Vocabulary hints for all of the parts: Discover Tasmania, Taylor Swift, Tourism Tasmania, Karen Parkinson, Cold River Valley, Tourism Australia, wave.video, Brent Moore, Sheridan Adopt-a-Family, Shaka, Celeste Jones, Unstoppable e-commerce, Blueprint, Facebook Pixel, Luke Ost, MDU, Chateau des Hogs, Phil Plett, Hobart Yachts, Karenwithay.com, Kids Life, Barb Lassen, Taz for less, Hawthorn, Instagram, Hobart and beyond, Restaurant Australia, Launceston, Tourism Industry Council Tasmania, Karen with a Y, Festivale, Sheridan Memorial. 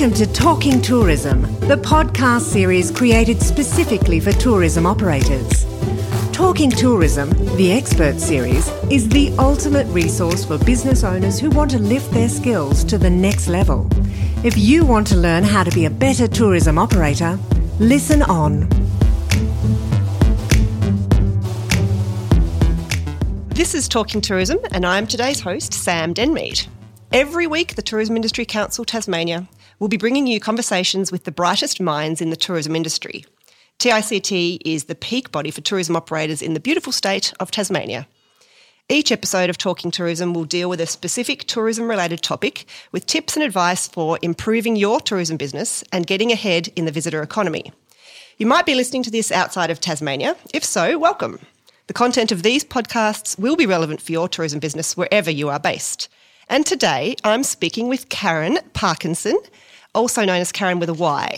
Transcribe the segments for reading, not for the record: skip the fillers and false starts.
Welcome to Talking Tourism, the podcast series created specifically for tourism operators. Talking Tourism, the expert series, is the ultimate resource for business owners who want to lift their skills to the next level. If you want to learn how to be a better tourism operator, listen on. This is Talking Tourism, and I'm today's host, Sam Denmead. Every week, the Tourism Industry Council Tasmania will be bringing you conversations with the brightest minds in the tourism industry. TICT is the peak body for tourism operators in the beautiful state of Tasmania. Each episode of Talking Tourism will deal with a specific tourism-related topic with tips and advice for improving your tourism business and getting ahead in the visitor economy. You might be listening to this outside of Tasmania. If so, welcome. The content of these podcasts will be relevant for your tourism business wherever you are based. And today I'm speaking with Karen Parkinson, also known as Karen with a Y.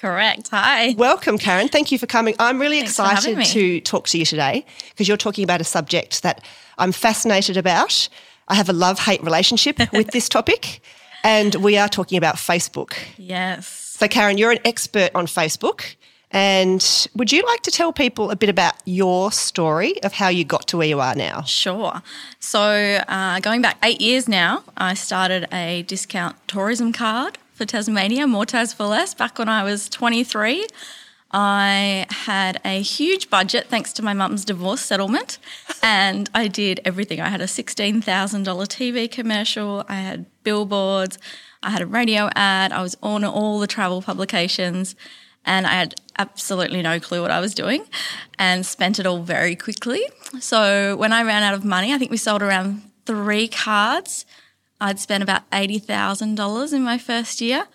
Correct. Hi. Welcome, Karen. Thank you for coming. I'm really excited to talk to you today because you're talking about a subject that I'm fascinated about. I have a love-hate relationship with this topic, and we are talking about Facebook. Yes. So, Karen, you're an expert on Facebook, and would you like to tell people a bit about your story of how you got to where you are now? Sure. So going back 8 years now, I started a discount tourism card for Tasmania, more Taz for less, back when I was 23. I had a huge budget thanks to my mum's divorce settlement, and I did everything. I had a $16,000 TV commercial, I had billboards, I had a radio ad, I was on all the travel publications, and I had absolutely no clue what I was doing and spent it all very quickly. So when I ran out of money, I think we sold around 3 cards. I'd spent about $80,000 in my first year,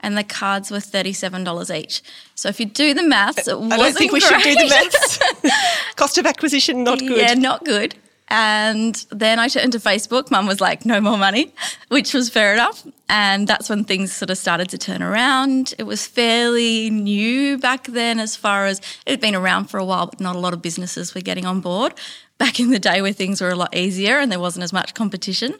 and the cards were $37 each. So if you do the maths, it wasn't great. I don't think we should do the maths. Cost of acquisition, not good. Yeah, not good. And then I turned to Facebook. Mum was like, no more money, which was fair enough. And that's when things sort of started to turn around. It was fairly new back then as far as it had been around for a while, but not a lot of businesses were getting on board. Back in the day where things were a lot easier and there wasn't as much competition.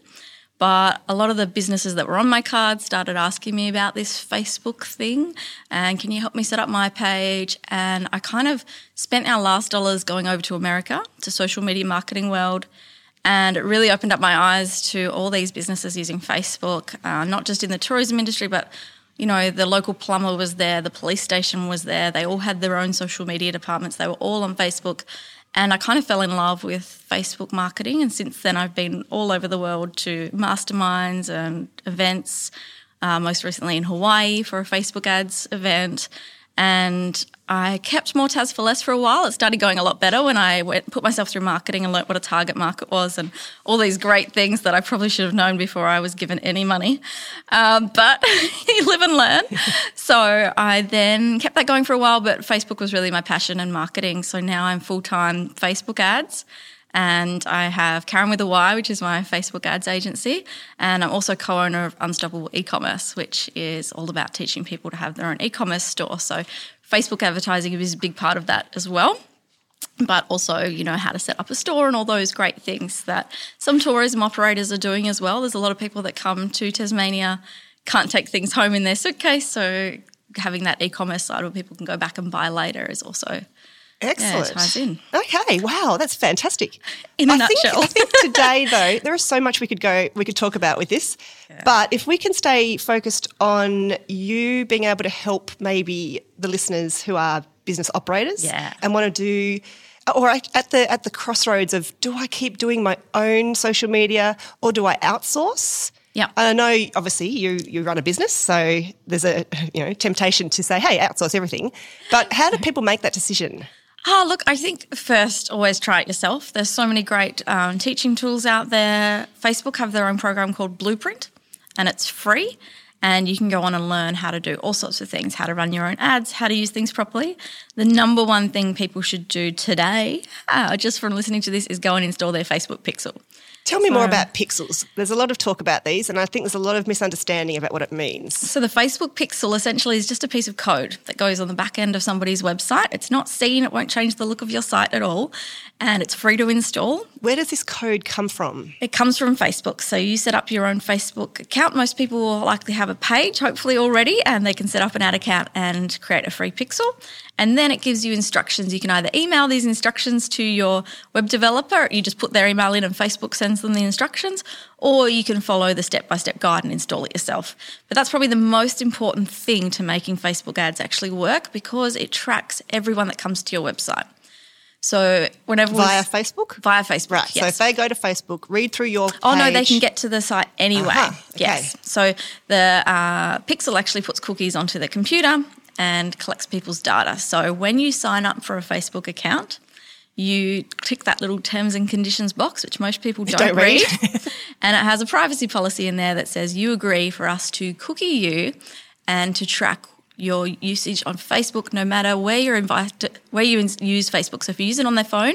But a lot of the businesses that were on my card started asking me about this Facebook thing and can you help me set up my page? And I kind of spent our last dollars going over to America, to social media marketing world, and it really opened up my eyes to all these businesses using Facebook, not just in the tourism industry, but, you know, the local plumber was there, the police station was there, they all had their own social media departments, they were all on Facebook. And I kind of fell in love with Facebook marketing, and since then I've been all over the world to masterminds and events, most recently in Hawaii for a Facebook ads event. And I kept more Taz for less for a while. It started going a lot better when I put myself through marketing and learnt what a target market was and all these great things that I probably should have known before I was given any money. But you live and learn. So I then kept that going for a while, but Facebook was really my passion and marketing. So now I'm full-time Facebook ads. And I have Karen with a Y, which is my Facebook ads agency, and I'm also co-owner of Unstoppable e-commerce, which is all about teaching people to have their own e-commerce store. So Facebook advertising is a big part of that as well, but also, you know, how to set up a store and all those great things that some tourism operators are doing as well. There's a lot of people that come to Tasmania, can't take things home in their suitcase, so having that e-commerce side where people can go back and buy later is also excellent. Yeah, it ties in. Okay, wow, that's fantastic. In a nutshell. I think today, though, there is so much we could talk about with this, yeah. But if we can stay focused on you being able to help maybe the listeners who are business operators and want to do, or at the crossroads of, do I keep doing my own social media or do I outsource? Yeah, and I know obviously you run a business, so there's a temptation to say, hey, outsource everything. But how do people make that decision? Oh, look, I think first always try it yourself. There's so many great teaching tools out there. Facebook have their own program called Blueprint, and it's free, and you can go on and learn how to do all sorts of things, how to run your own ads, how to use things properly. The number one thing people should do today, just from listening to this, is go and install their Facebook Pixel. Tell me more about pixels. There's a lot of talk about these and I think there's a lot of misunderstanding about what it means. So the Facebook pixel essentially is just a piece of code that goes on the back end of somebody's website. It's not seen, it won't change the look of your site at all, and it's free to install. Where does this code come from? It comes from Facebook. So you set up your own Facebook account. Most people will likely have a page, hopefully already, and they can set up an ad account and create a free pixel. And then it gives you instructions. You can either email these instructions to your web developer, you just put their email in and Facebook sends them the instructions, or you can follow the step-by-step guide and install it yourself. But that's probably the most important thing to making Facebook ads actually work, because it tracks everyone that comes to your website. So whenever via Facebook? Via Facebook, right. Yes. So if they go to Facebook, read through your page. Oh, no, they can get to the site anyway. Okay. Yes. So the Pixel actually puts cookies onto the computer and collects people's data. So when you sign up for a Facebook account, you tick that little terms and conditions box, which most people don't read. And it has a privacy policy in there that says you agree for us to cookie you and to track your usage on Facebook no matter where you're invited, where you use Facebook. So if you use it on their phone,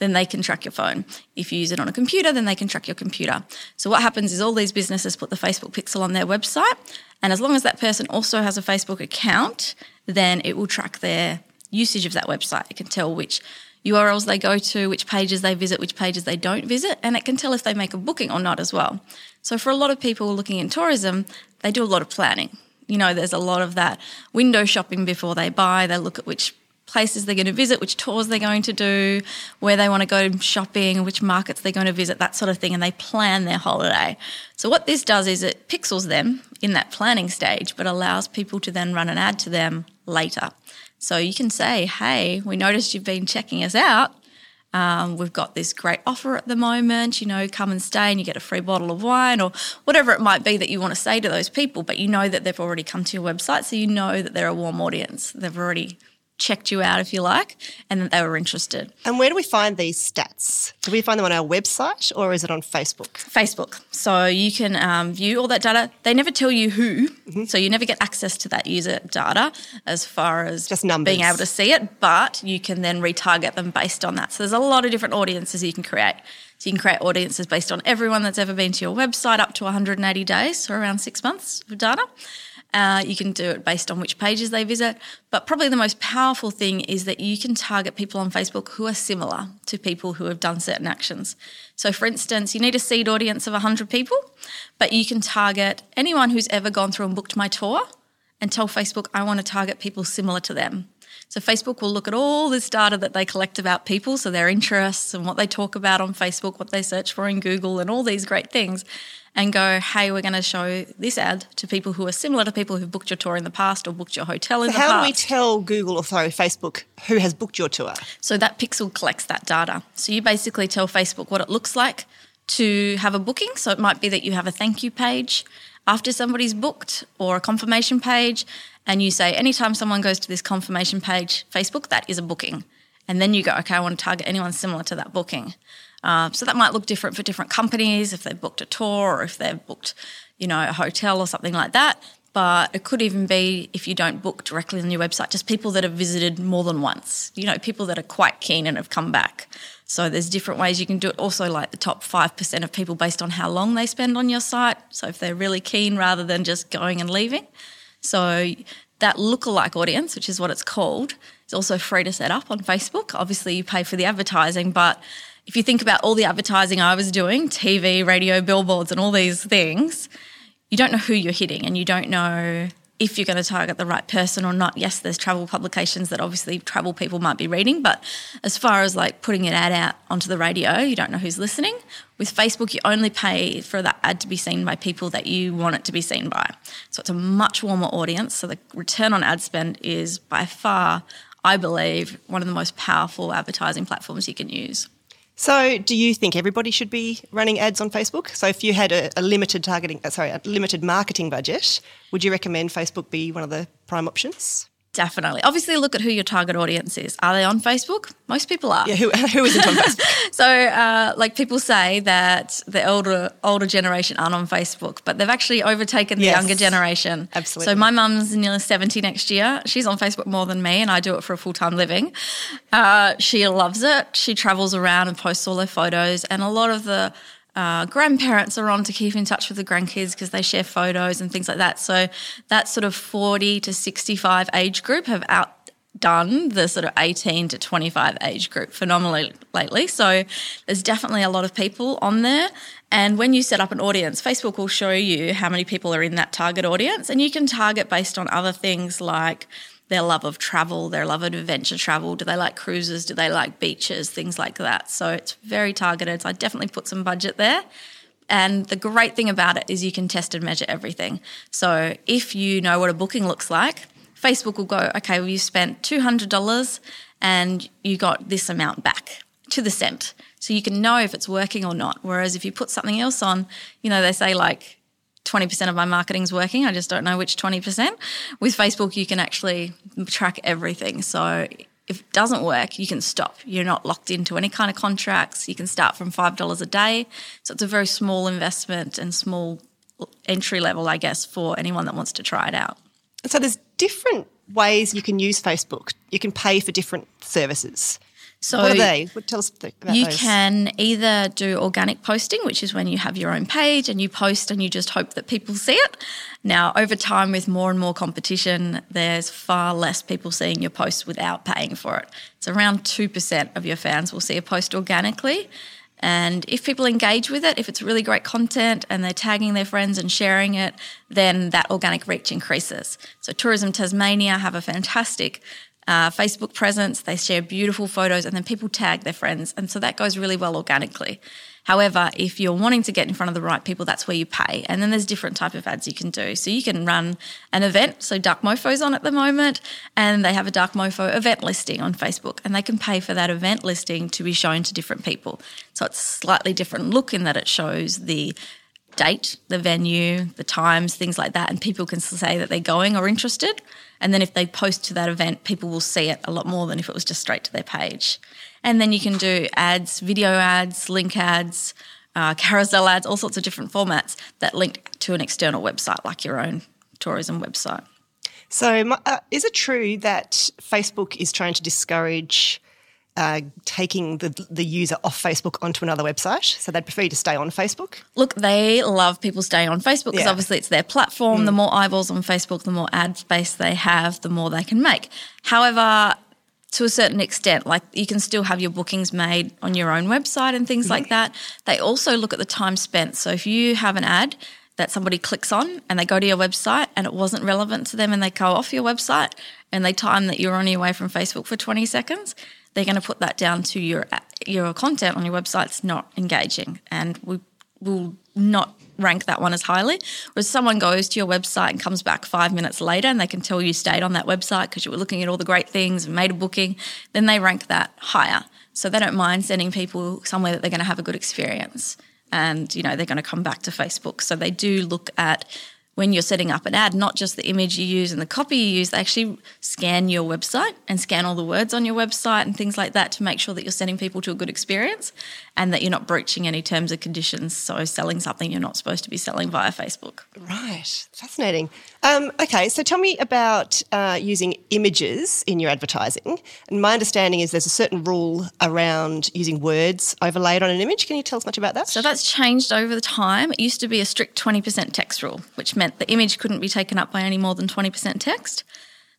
then they can track your phone. If you use it on a computer, then they can track your computer. So what happens is all these businesses put the Facebook pixel on their website, and as long as that person also has a Facebook account, then it will track their usage of that website. It can tell which URLs they go to, which pages they visit, which pages they don't visit, and it can tell if they make a booking or not as well. So for a lot of people looking in tourism, they do a lot of planning. You know, there's a lot of that window shopping before they buy. They look at which places they're going to visit, which tours they're going to do, where they want to go shopping, which markets they're going to visit, that sort of thing, and they plan their holiday. So what this does is it pixels them in that planning stage but allows people to then run an ad to them later. So you can say, hey, we noticed you've been checking us out. We've got this great offer at the moment, you know, come and stay and you get a free bottle of wine or whatever it might be that you want to say to those people, but you know that they've already come to your website, so you know that they're a warm audience. They've already checked you out, if you like, and that they were interested. And where do we find these stats? Do we find them on our website or is it on Facebook? Facebook. So you can view all that data. They never tell you who, so you never get access to that user data as far as just numbers, being able to see it, but you can then retarget them based on that. So there's a lot of different audiences you can create. So you can create audiences based on everyone that's ever been to your website up to 180 days, so around 6 months of data. You can do it based on which pages they visit. But probably the most powerful thing is that you can target people on Facebook who are similar to people who have done certain actions. So, for instance, you need a seed audience of 100 people, but you can target anyone who's ever gone through and booked my tour and tell Facebook, I want to target people similar to them. So Facebook will look at all this data that they collect about people, so their interests and what they talk about on Facebook, what they search for in Google and all these great things, and go, hey, we're going to show this ad to people who are similar to people who've booked your tour in the past or booked your hotel in the past. How do we tell Google or Facebook who has booked your tour? So that pixel collects that data. So you basically tell Facebook what it looks like to have a booking. So it might be that you have a thank you page after somebody's booked or a confirmation page, and you say anytime someone goes to this confirmation page, Facebook, that is a booking. And then you go, okay, I want to target anyone similar to that booking. So that might look different for different companies if they've booked a tour or if they've booked, you know, a hotel or something like that. But it could even be, if you don't book directly on your website, just people that have visited more than once, you know, people that are quite keen and have come back. So there's different ways you can do it. Also, like the top 5% of people based on how long they spend on your site. So if they're really keen rather than just going and leaving. So that lookalike audience, which is what it's called, is also free to set up on Facebook. Obviously, you pay for the advertising, but if you think about all the advertising I was doing, TV, radio, billboards and all these things, you don't know who you're hitting and you don't know if you're going to target the right person or not. Yes, there's travel publications that obviously travel people might be reading, but as far as like putting an ad out onto the radio, you don't know who's listening. With Facebook, you only pay for that ad to be seen by people that you want it to be seen by. So it's a much warmer audience. So the return on ad spend is by far, I believe, one of the most powerful advertising platforms you can use. So do you think everybody should be running ads on Facebook? So if you had a limited marketing budget, would you recommend Facebook be one of the prime options? Definitely. Obviously, look at who your target audience is. Are they on Facebook? Most people are. Yeah, who isn't on Facebook? So like people say that the older generation aren't on Facebook, but they've actually overtaken the younger generation. Absolutely. So my mum's nearly 70 next year. She's on Facebook more than me, and I do it for a full-time living. She loves it. She travels around and posts all her photos, and a lot of the Grandparents are on to keep in touch with the grandkids because they share photos and things like that. So that sort of 40 to 65 age group have outdone the sort of 18 to 25 age group phenomenally lately. So there's definitely a lot of people on there. And when you set up an audience, Facebook will show you how many people are in that target audience, and you can target based on other things like their love of travel, their love of adventure travel. Do they like cruises? Do they like beaches? Things like that. So it's very targeted. So I definitely put some budget there. And the great thing about it is you can test and measure everything. So if you know what a booking looks like, Facebook will go, okay, well, you spent $200 and you got this amount back to the cent. So you can know if it's working or not. Whereas if you put something else on, you know, they say like, 20% of my marketing's working, I just don't know which 20%. With Facebook, you can actually track everything. So if it doesn't work, you can stop. You're not locked into any kind of contracts. You can start from $5 a day. So it's a very small investment and small entry level, I guess, for anyone that wants to try it out. So there's different ways you can use Facebook. You can pay for different services. So what are they? Tell us about those. You can either do organic posting, which is when you have your own page and you post and you just hope that people see it. Now, over time with more and more competition, there's far less people seeing your posts without paying for it. It's around 2% of your fans will see a post organically. And if people engage with it, if it's really great content and they're tagging their friends and sharing it, then that organic reach increases. So Tourism Tasmania have a fantastic Facebook presence, they share beautiful photos, and then people tag their friends. And so that goes really well organically. However, if you're wanting to get in front of the right people, that's where you pay. And then there's different type of ads you can do. So you can run an event. So Dark Mofo's on at the moment, and they have a Dark Mofo event listing on Facebook, and they can pay for that event listing to be shown to different people. So it's slightly different look in that it shows the date, the venue, the times, things like that, and people can say that they're going or interested. And then if they post to that event, people will see it a lot more than if it was just straight to their page. And then you can do ads, video ads, link ads, carousel ads, all sorts of different formats that link to an external website like your own tourism website. So is it true that Facebook is trying to discourage taking the user off Facebook onto another website? So they'd prefer you to stay on Facebook? Look, they love people staying on Facebook because obviously it's their platform. Mm. The more eyeballs on Facebook, the more ad space they have, the more they can make. However, to a certain extent, like you can still have your bookings made on your own website and things like that. They also look at the time spent. So if you have an ad that somebody clicks on and they go to your website and it wasn't relevant to them and they go off your website and they time that you're only away from Facebook for 20 seconds, they're going to put that down to your content on your website's not engaging, and we will not rank that one as highly. Whereas someone goes to your website and comes back 5 minutes later and they can tell you stayed on that website because you were looking at all the great things and made a booking, then they rank that higher. So they don't mind sending people somewhere that they're going to have a good experience and, you know, they're going to come back to Facebook. So they do look at when you're setting up an ad, not just the image you use and the copy you use, they actually scan your website and scan all the words on your website and things like that to make sure that you're sending people to a good experience and that you're not breaching any terms and conditions, so selling something you're not supposed to be selling via Facebook. Right. Fascinating. Okay, so tell me about using images in your advertising. And my understanding is there's a certain rule around using words overlaid on an image. Can you tell us much about that? So that's changed over the time. It used to be a strict 20% text rule, which meant the image couldn't be taken up by any more than 20% text.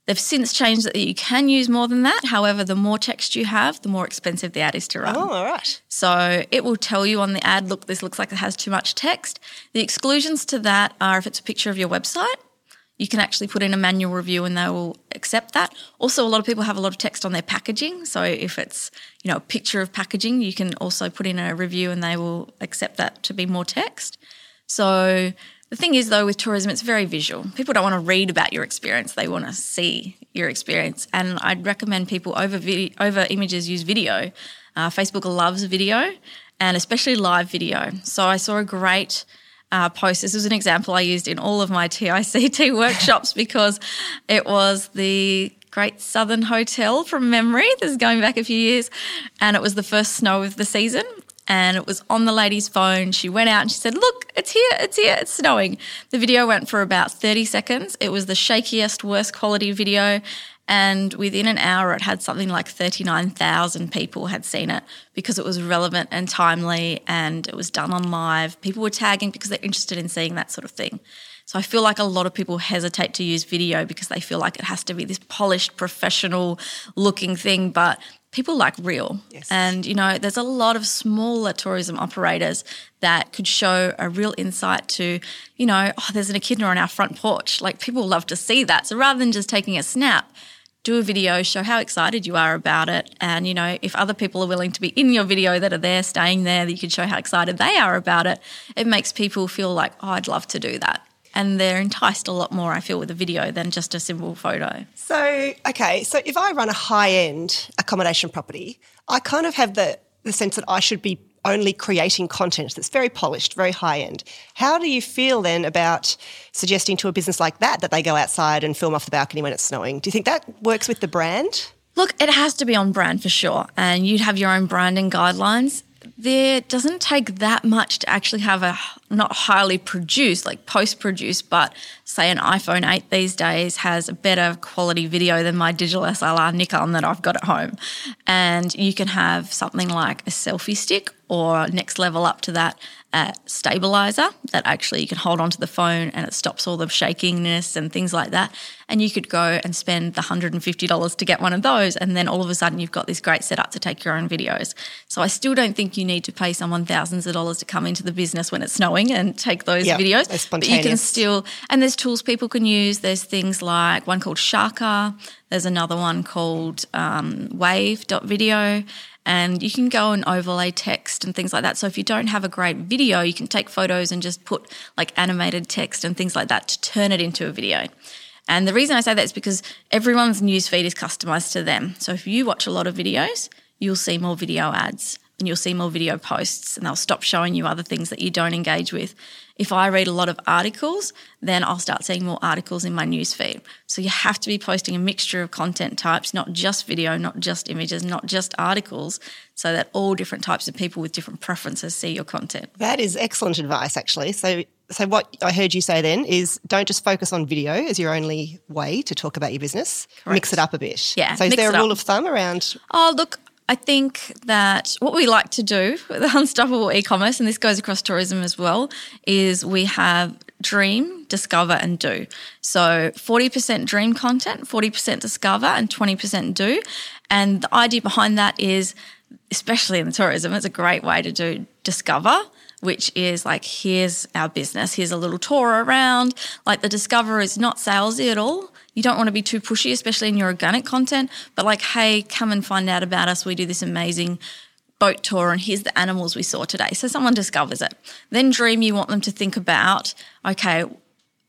They've since changed that you can use more than that. However, the more text you have, the more expensive the ad is to run. Oh, all right. So it will tell you on the ad, look, this looks like it has too much text. The exclusions to that are if it's a picture of your website, you can actually put in a manual review and they will accept that. Also, a lot of people have a lot of text on their packaging. So if it's, you know, a picture of packaging, you can also put in a review and they will accept that to be more text. So the thing is, though, with tourism, it's very visual. People don't want to read about your experience. They want to see your experience. And I'd recommend people over images use video. Facebook loves video and especially live video. So I saw a great post. This was an example I used in all of my TICT workshops because it was the Great Southern Hotel from memory. This is going back a few years. And it was the first snow of the season. And it was on the lady's phone. She went out and she said, look, it's here, it's snowing. The video went for about 30 seconds. It was the shakiest, worst quality video. and within an hour it had something like 39,000 people had seen it because it was relevant and timely and it was done on live. People were tagging because they're interested in seeing that sort of thing. So I feel like a lot of people hesitate to use video because they feel like it has to be this polished, professional-looking thing, but people like real. Yes. And, you know, there's a lot of smaller tourism operators that could show a real insight to, you know, oh, there's an echidna on our front porch. Like, people love to see that. So rather than just taking a snap, do a video, show how excited you are about it. And, you know, if other people are willing to be in your video that are there, staying there, that you can show how excited they are about it, it makes people feel like, oh, I'd love to do that. And they're enticed a lot more, I feel, with a video than just a simple photo. So, okay, so if I run a high-end accommodation property, I kind of have the sense that I should be only creating content that's very polished, very high-end. How do you feel then about suggesting to a business like that that they go outside and film off the balcony when it's snowing? Do you think that works with the brand? Look, it has to be on brand for sure, and you'd have your own branding guidelines. There doesn't take that much to actually have a not highly produced, like post-produced, but say an iPhone 8 these days has a better quality video than my digital SLR Nikon that I've got at home. And you can have something like a selfie stick or next level up to that stabilizer that actually you can hold onto the phone and it stops all the shakiness and things like that. And you could go and spend the $150 to get one of those, and then all of a sudden you've got this great setup to take your own videos. So I still don't think you need to pay someone thousands of dollars to come into the business when it's snowing and take those videos. But you can still, and there's tools people can use. There's things like one called Shaka. There's another one called wave.video. And you can go and overlay text and things like that. So if you don't have a great video, you can take photos and just put like animated text and things like that to turn it into a video. And the reason I say that is because everyone's newsfeed is customized to them. So if you watch a lot of videos, you'll see more video ads and you'll see more video posts, and they'll stop showing you other things that you don't engage with. If I read a lot of articles, then I'll start seeing more articles in my newsfeed. So you have to be posting a mixture of content types, not just video, not just images, not just articles, so that all different types of people with different preferences see your content. That is excellent advice, actually. So what I heard you say then is don't just focus on video as your only way to talk about your business. Correct. Mix it up a bit. Yeah. So is there a rule of thumb around? Oh, look, I think that what we like to do with Unstoppable e-commerce, and this goes across tourism as well, is we have dream, discover and do. So 40% dream content, 40% discover and 20% do. And the idea behind that is, especially in tourism, it's a great way to do discover, which is like, here's our business, here's a little tour around. Like, the discover is not salesy at all. You don't want to be too pushy, especially in your organic content, but like, hey, come and find out about us. We do this amazing boat tour and here's the animals we saw today. So someone discovers it. Then dream, you want them to think about, okay,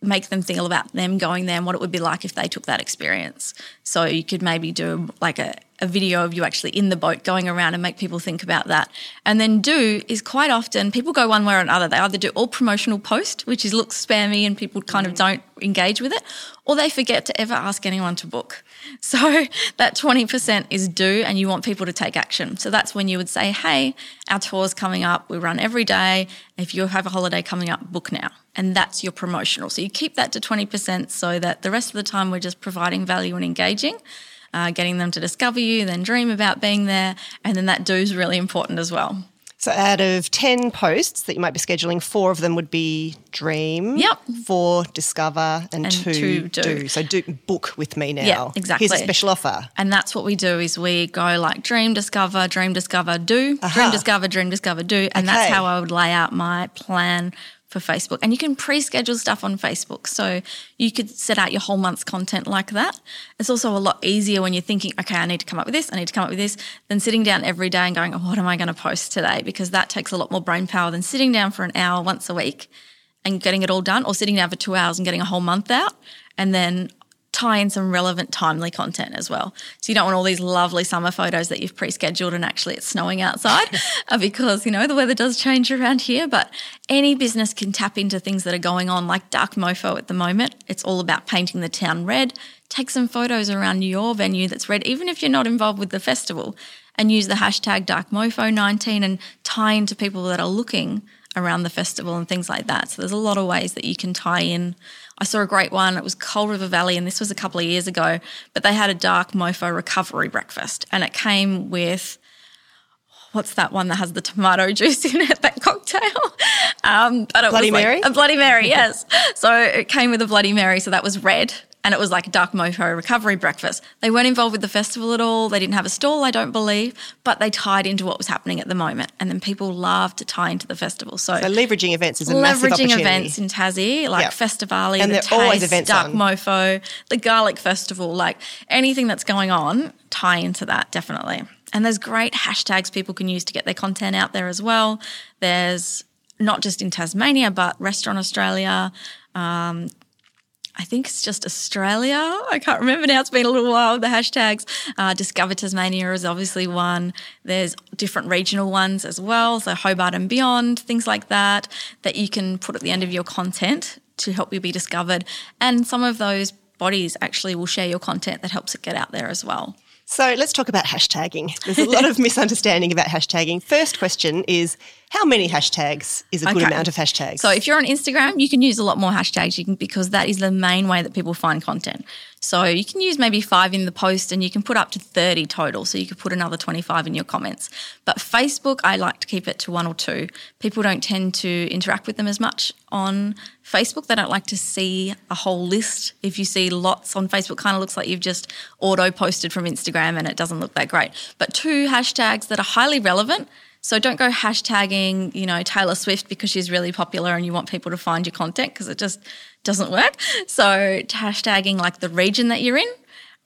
make them think about them going there and what it would be like if they took that experience. So you could maybe do like a video of you actually in the boat going around and make people think about that. And then do is quite often people go one way or another. They either do all promotional post, which is looks spammy and people kind of don't engage with it, or they forget to ever ask anyone to book. So that 20% is do, and you want people to take action. So that's when you would say, hey, our tour's coming up, we run every day. If you have a holiday coming up, book now. And that's your promotional. So you keep that to 20% so that the rest of the time we're just providing value and engaging. Getting them to discover you, then dream about being there, and then that do is really important as well. So out of 10 posts that you might be scheduling, 4 of them would be dream, 4 discover, and 2 do. So do book with me now. Yeah, exactly. Here's a special offer. And that's what we do is we go like dream, discover, do, dream, discover, do, and that's how I would lay out my plan for Facebook. And you can pre-schedule stuff on Facebook. So you could set out your whole month's content like that. It's also a lot easier when you're thinking, okay, I need to come up with this, than sitting down every day and going, oh, what am I going to post today? Because that takes a lot more brain power than sitting down for an hour once a week and getting it all done, or sitting down for 2 hours and getting a whole month out, and then tie in some relevant, timely content as well. So you don't want all these lovely summer photos that you've pre-scheduled and actually it's snowing outside because, you know, the weather does change around here. But any business can tap into things that are going on, like Dark Mofo at the moment. It's all about painting the town red. Take some photos around your venue that's red, even if you're not involved with the festival, and use the hashtag DarkMofo19 and tie into people that are looking around the festival and things like that. So there's a lot of ways that you can tie in. I saw a great one. It was Cold River Valley, and this was a couple of years ago, but they had a Dark Mofo recovery breakfast, and it came with, what's that one that has the tomato juice in it, that cocktail? But it Bloody was Mary? A Bloody Mary, yes. So it came with a Bloody Mary, so that was red, and it was like a Dark Mofo recovery breakfast. They weren't involved with the festival at all. They didn't have a stall, I don't believe, but they tied into what was happening at the moment, and then people love to tie into the festival. So leveraging events is a massive opportunity. Leveraging events in Tassie, like Festivale, and The Taste, Dark Mofo, the Garlic Festival, like anything that's going on, tie into that definitely. And there's great hashtags people can use to get their content out there as well. There's not just in Tasmania, but Restaurant Australia. I think it's just Australia. I can't remember now. It's been a little while, the hashtags. Discover Tasmania is obviously one. There's different regional ones as well, so Hobart and beyond, things like that, that you can put at the end of your content to help you be discovered. And some of those bodies actually will share your content that helps it get out there as well. So let's talk about hashtagging. There's a lot of misunderstanding about hashtagging. First question is, how many hashtags is a good amount of hashtags? So if you're on Instagram, you can use a lot more hashtags because that is the main way that people find content. So you can use maybe 5 in the post, and you can put up to 30 total. So you could put another 25 in your comments. But Facebook, I like to keep it to 1 or 2. People don't tend to interact with them as much on Facebook. They don't like to see a whole list. If you see lots on Facebook, it kind of looks like you've just auto-posted from Instagram and it doesn't look that great. But 2 hashtags that are highly relevant. So don't go hashtagging, Taylor Swift because she's really popular and you want people to find your content, because it just doesn't work. So hashtagging like the region that you're in,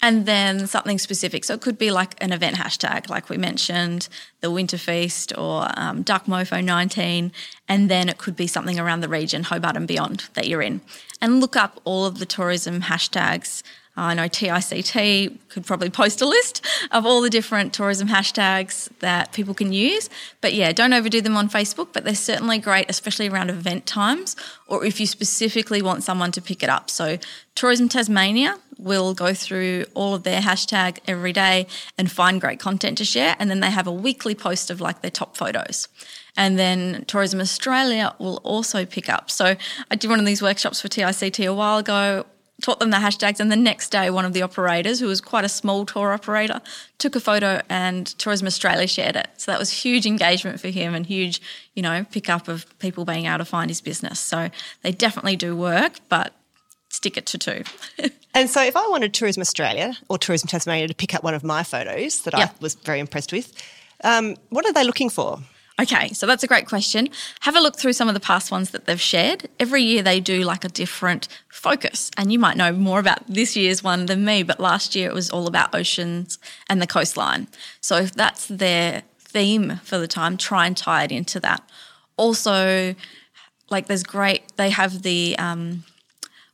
and then something specific. So it could be like an event hashtag, like we mentioned, the Winter Feast or Dark Mofo 19, and then it could be something around the region, Hobart and beyond, that you're in. And look up all of the tourism hashtags. I know TICT could probably post a list of all the different tourism hashtags that people can use. But, don't overdo them on Facebook, but they're certainly great, especially around event times or if you specifically want someone to pick it up. So Tourism Tasmania will go through all of their hashtag every day and find great content to share, and then they have a weekly post of like their top photos. And then Tourism Australia will also pick up. So I did one of these workshops for TICT a while ago, taught them the hashtags, and the next day one of the operators, who was quite a small tour operator, took a photo and Tourism Australia shared it. So that was huge engagement for him and huge, pickup of people being able to find his business. So they definitely do work, but stick it to 2. And so if I wanted Tourism Australia or Tourism Tasmania to pick up one of my photos that I was very impressed with, what are they looking for? Okay, so that's a great question. Have a look through some of the past ones that they've shared. Every year they do like a different focus, and you might know more about this year's one than me, but last year it was all about oceans and the coastline. So if that's their theme for the time, try and tie it into that. Also, they have the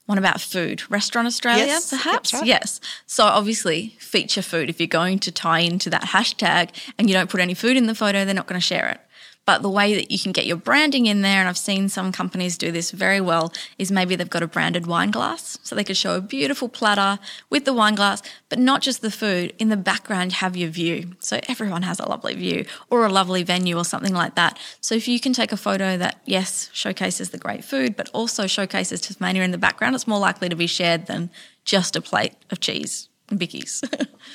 one about food, Restaurant Australia, perhaps? Right. Yes. So obviously feature food. If you're going to tie into that hashtag and you don't put any food in the photo, they're not going to share it. But the way that you can get your branding in there, and I've seen some companies do this very well, is maybe they've got a branded wine glass, so they could show a beautiful platter with the wine glass, but not just the food. In the background, have your view. So everyone has a lovely view or a lovely venue or something like that. So if you can take a photo that, yes, showcases the great food, but also showcases Tasmania in the background, it's more likely to be shared than just a plate of cheese and bickies.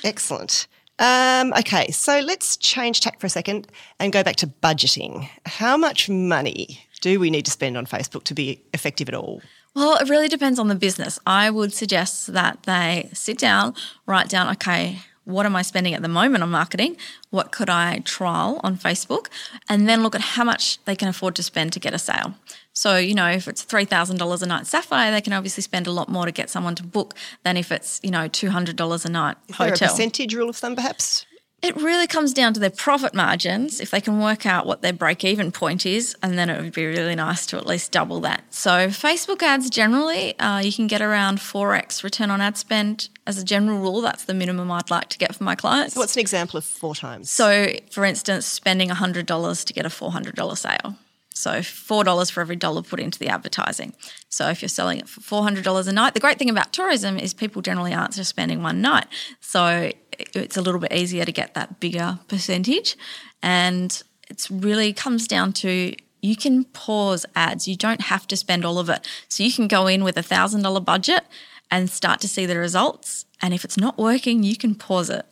Excellent. Okay, so let's change tack for a second and go back to budgeting. How much money do we need to spend on Facebook to be effective at all? Well, it really depends on the business. I would suggest that they sit down, write down, okay, what am I spending at the moment on marketing? What could I trial on Facebook? And then look at how much they can afford to spend to get a sale. So, if it's $3,000 a night Sapphire, they can obviously spend a lot more to get someone to book than if it's, $200 a night hotel. Is there a percentage rule of thumb perhaps? It really comes down to their profit margins. If they can work out what their break-even point is, and then it would be really nice to at least double that. So Facebook ads generally, you can get around 4x return on ad spend. As a general rule, that's the minimum I'd like to get for my clients. So what's an example of 4 times? So, for instance, spending $100 to get a $400 sale. So $4 for every $1 put into the advertising. So if you're selling it for $400 a night, the great thing about tourism is people generally aren't just spending one night. So it's a little bit easier to get that bigger percentage, and it really comes down to you can pause ads. You don't have to spend all of it. So you can go in with $1,000 budget and start to see the results. And if it's not working, you can pause it.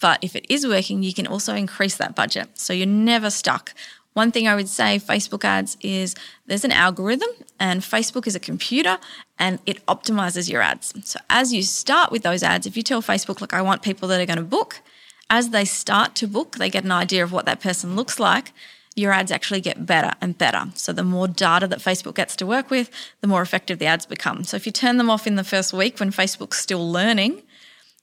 But if it is working, you can also increase that budget. So you're never stuck. One thing I would say Facebook ads is there's an algorithm, and Facebook is a computer and it optimizes your ads. So as you start with those ads, if you tell Facebook, look, I want people that are going to book, as they start to book, they get an idea of what that person looks like. Your ads actually get better and better. So the more data that Facebook gets to work with, the more effective the ads become. So if you turn them off in the first week when Facebook's still learning,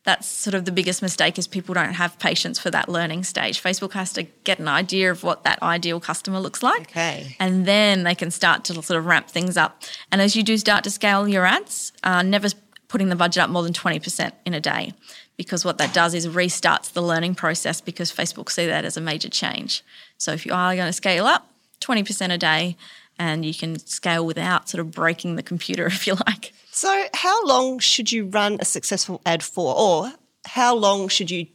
that's sort of the biggest mistake, is people don't have patience for that learning stage. Facebook has to get an idea of what that ideal customer looks like. Okay. And then they can start to sort of ramp things up. And as you do start to scale your ads, never putting the budget up more than 20% in a day, because what that does is restarts the learning process, because Facebook see that as a major change. So if you are going to scale up, 20% a day, and you can scale without sort of breaking the computer, if you like. So how long should you run a successful ad for, or how long should you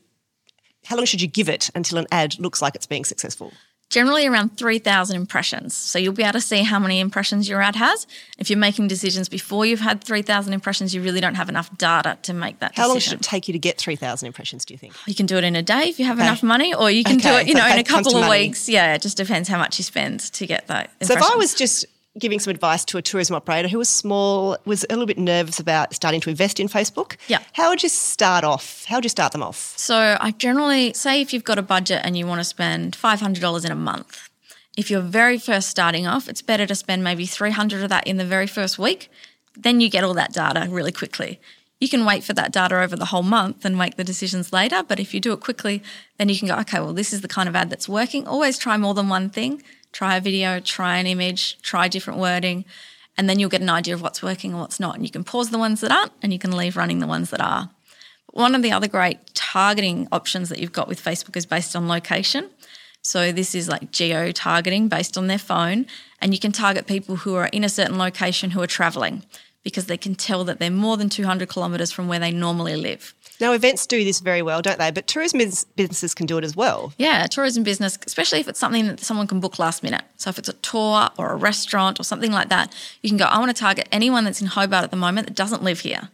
give it until an ad looks like it's being successful? Generally around 3,000 impressions. So you'll be able to see how many impressions your ad has. If you're making decisions before you've had 3,000 impressions, you really don't have enough data to make that decision. How long should it take you to get 3,000 impressions, do you think? You can do it in a day if you have enough money, or you can do it, in a couple of weeks. Yeah, it just depends how much you spend to get that impression. So if I was just giving some advice to a tourism operator who was small, was a little bit nervous about starting to invest in Facebook, how would you start off? How would you start them off? So I generally say if you've got a budget and you want to spend $500 in a month, if you're very first starting off, it's better to spend maybe $300 of that in the very first week. Then you get all that data really quickly. You can wait for that data over the whole month and make the decisions later, but if you do it quickly, then you can go, okay, well, this is the kind of ad that's working. Always try more than one thing. Try a video, try an image, try different wording, and then you'll get an idea of what's working and what's not. And you can pause the ones that aren't, and you can leave running the ones that are. But one of the other great targeting options that you've got with Facebook is based on location. So this is like geo-targeting based on their phone, and you can target people who are in a certain location who are travelling, because they can tell that they're more than 200 kilometres from where they normally live. Now, events do this very well, don't they? But tourism businesses can do it as well. Yeah, tourism business, especially if it's something that someone can book last minute. So if it's a tour or a restaurant or something like that, you can go, I want to target anyone that's in Hobart at the moment that doesn't live here.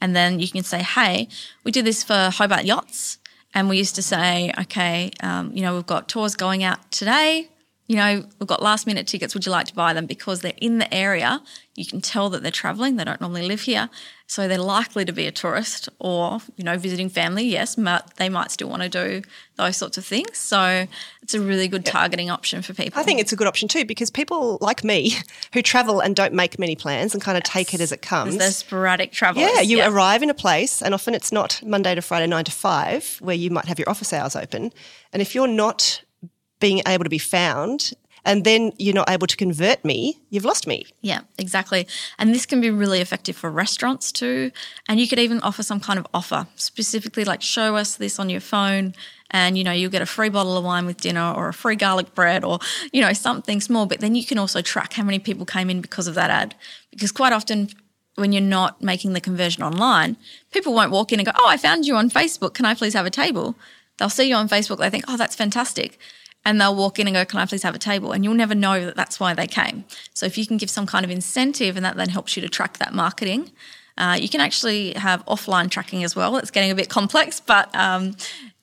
And then you can say, hey, we do this for Hobart Yachts, and we used to say, okay, we've got tours going out today. We've got last minute tickets. Would you like to buy them? Because they're in the area. You can tell that they're travelling. They don't normally live here. So they're likely to be a tourist or, visiting family. Yes, they might still want to do those sorts of things. So it's a really good targeting option for people. I think it's a good option too, because people like me who travel and don't make many plans and kind of take it as it comes. They're sporadic travelers. Yeah, you arrive in a place, and often it's not Monday to Friday, 9 to 5, where you might have your office hours open. And if you're not being able to be found, and then you're not able to convert me, you've lost me. Yeah, exactly. And this can be really effective for restaurants too. And you could even offer some kind of offer, specifically like show us this on your phone and, you'll get a free bottle of wine with dinner or a free garlic bread or, something small. But then you can also track how many people came in because of that ad, because quite often when you're not making the conversion online, people won't walk in and go, oh, I found you on Facebook. Can I please have a table? They'll see you on Facebook. They think, oh, that's fantastic. And they'll walk in and go, can I please have a table? And you'll never know that that's why they came. So if you can give some kind of incentive, and that then helps you to track that marketing, you can actually have offline tracking as well. It's getting a bit complex, but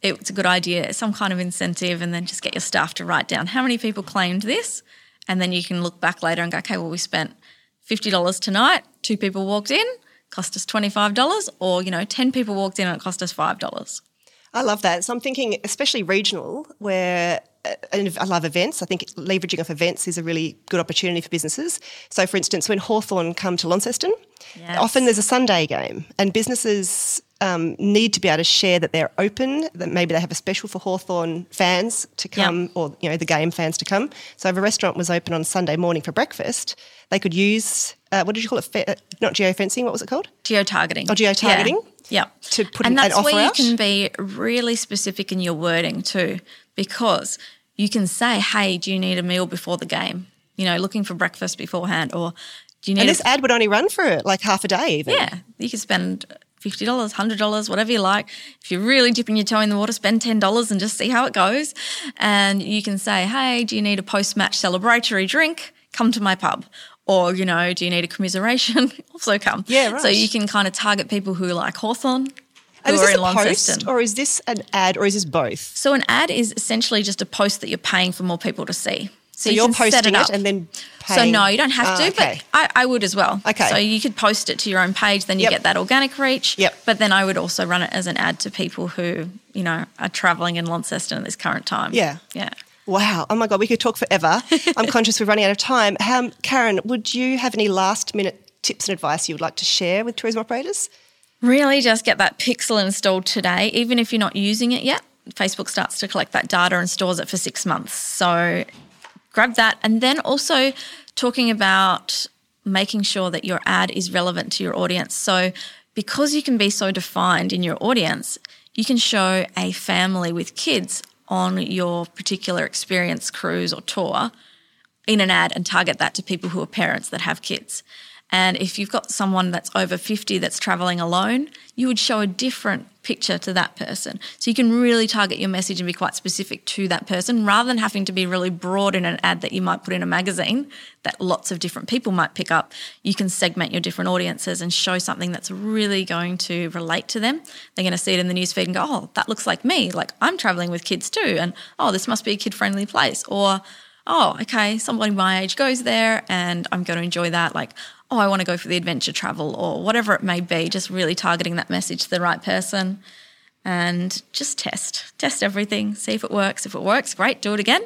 it's a good idea, some kind of incentive, and then just get your staff to write down how many people claimed this, and then you can look back later and go, okay, well, we spent $50 tonight, 2 people walked in, cost us $25, or, 10 people walked in and it cost us $5. I love that. So I'm thinking especially regional, where and I love events. I think leveraging off events is a really good opportunity for businesses. So, for instance, when Hawthorn come to Launceston, often there's a Sunday game, and businesses need to be able to share that they're open, that maybe they have a special for Hawthorn fans to come or, the game fans to come. So if a restaurant was open on Sunday morning for breakfast, they could use, what did you call it, not geofencing, what was it called? Geotargeting. Oh, geotargeting. Yeah. To put an offer out. And that's where you can be really specific in your wording too, because you can say, hey, do you need a meal before the game? Looking for breakfast beforehand, or do you need... And this ad would only run for like half a day even. Yeah. You could spend $50, $100, whatever you like. If you're really dipping your toe in the water, spend $10 and just see how it goes. And you can say, hey, do you need a post-match celebratory drink? Come to my pub. Or, you know, do you need a commiseration? Also come. Yeah, right. So you can kind of target people who like Hawthorn. And is this a post or is this an ad or is this both? So an ad is essentially just a post that you're paying for more people to see. So you're posting it and then paying. So no, you don't have to, okay. But I would as well. Okay. So you could post it to your own page, then you get that organic reach. Yep. But then I would also run it as an ad to people who, you know, are travelling in Launceston at this current time. Yeah. Yeah. Wow. Oh, my God, we could talk forever. I'm conscious we're running out of time. Karen, would you have any last-minute tips and advice you would like to share with tourism operators? Really just get that Pixel installed today, even if you're not using it yet. Facebook starts to collect that data and stores it for 6 months. So grab that. And then also talking about making sure that your ad is relevant to your audience. So because you can be so defined in your audience, you can show a family with kids on your particular experience, cruise or tour in an ad and target that to people who are parents that have kids. And if you've got someone that's over 50 that's travelling alone, you would show a different picture to that person. So you can really target your message and be quite specific to that person rather than having to be really broad in an ad that you might put in a magazine that lots of different people might pick up. You can segment your different audiences and show something that's really going to relate to them. They're going to see it in the newsfeed and go, oh, that looks like me. Like I'm travelling with kids too. And, oh, this must be a kid-friendly place. Or, oh, okay, somebody my age goes there and I'm going to enjoy that. Like, oh, I want to go for the adventure travel or whatever it may be, just really targeting that message to the right person and just test everything, see if it works. If it works, great, do it again.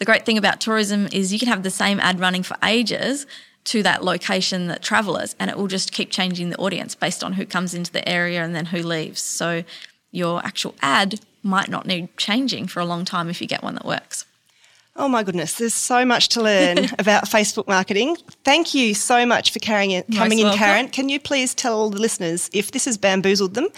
The great thing about tourism is you can have the same ad running for ages to that location that travellers and it will just keep changing the audience based on who comes into the area and then who leaves. So your actual ad might not need changing for a long time if you get one that works. Oh, my goodness, there's so much to learn about Facebook marketing. Thank you so much for coming in, Karen. Can you please tell all the listeners if this has bamboozled them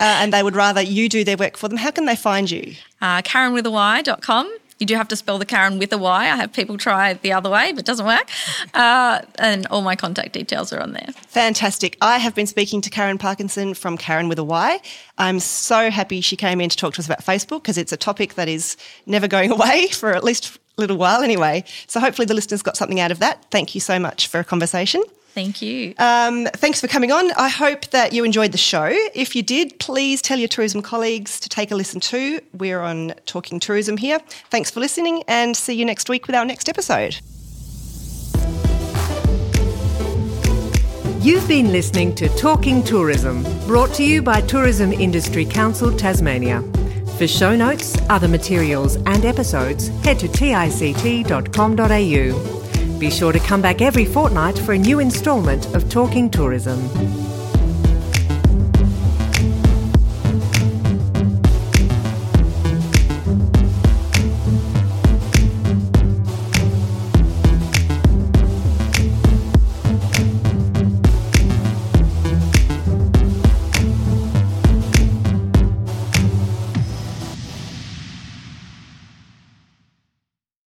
and they would rather you do their work for them, how can they find you? Karenwithay.com. You do have to spell the Karen with a Y. I have people try it the other way, but it doesn't work. And all my contact details are on there. Fantastic. I have been speaking to Karen Parkinson from Karen with a Y. I'm so happy she came in to talk to us about Facebook because it's a topic that is never going away for at least a little while anyway. So hopefully the listeners got something out of that. Thank you so much for a conversation. Thank you. Thanks for coming on. I hope that you enjoyed the show. If you did, please tell your tourism colleagues to take a listen too. We're on Talking Tourism here. Thanks for listening and see you next week with our next episode. You've been listening to Talking Tourism, brought to you by Tourism Industry Council Tasmania. For show notes, other materials and episodes, head to tict.com.au. Be sure to come back every fortnight for a new instalment of Talking Tourism.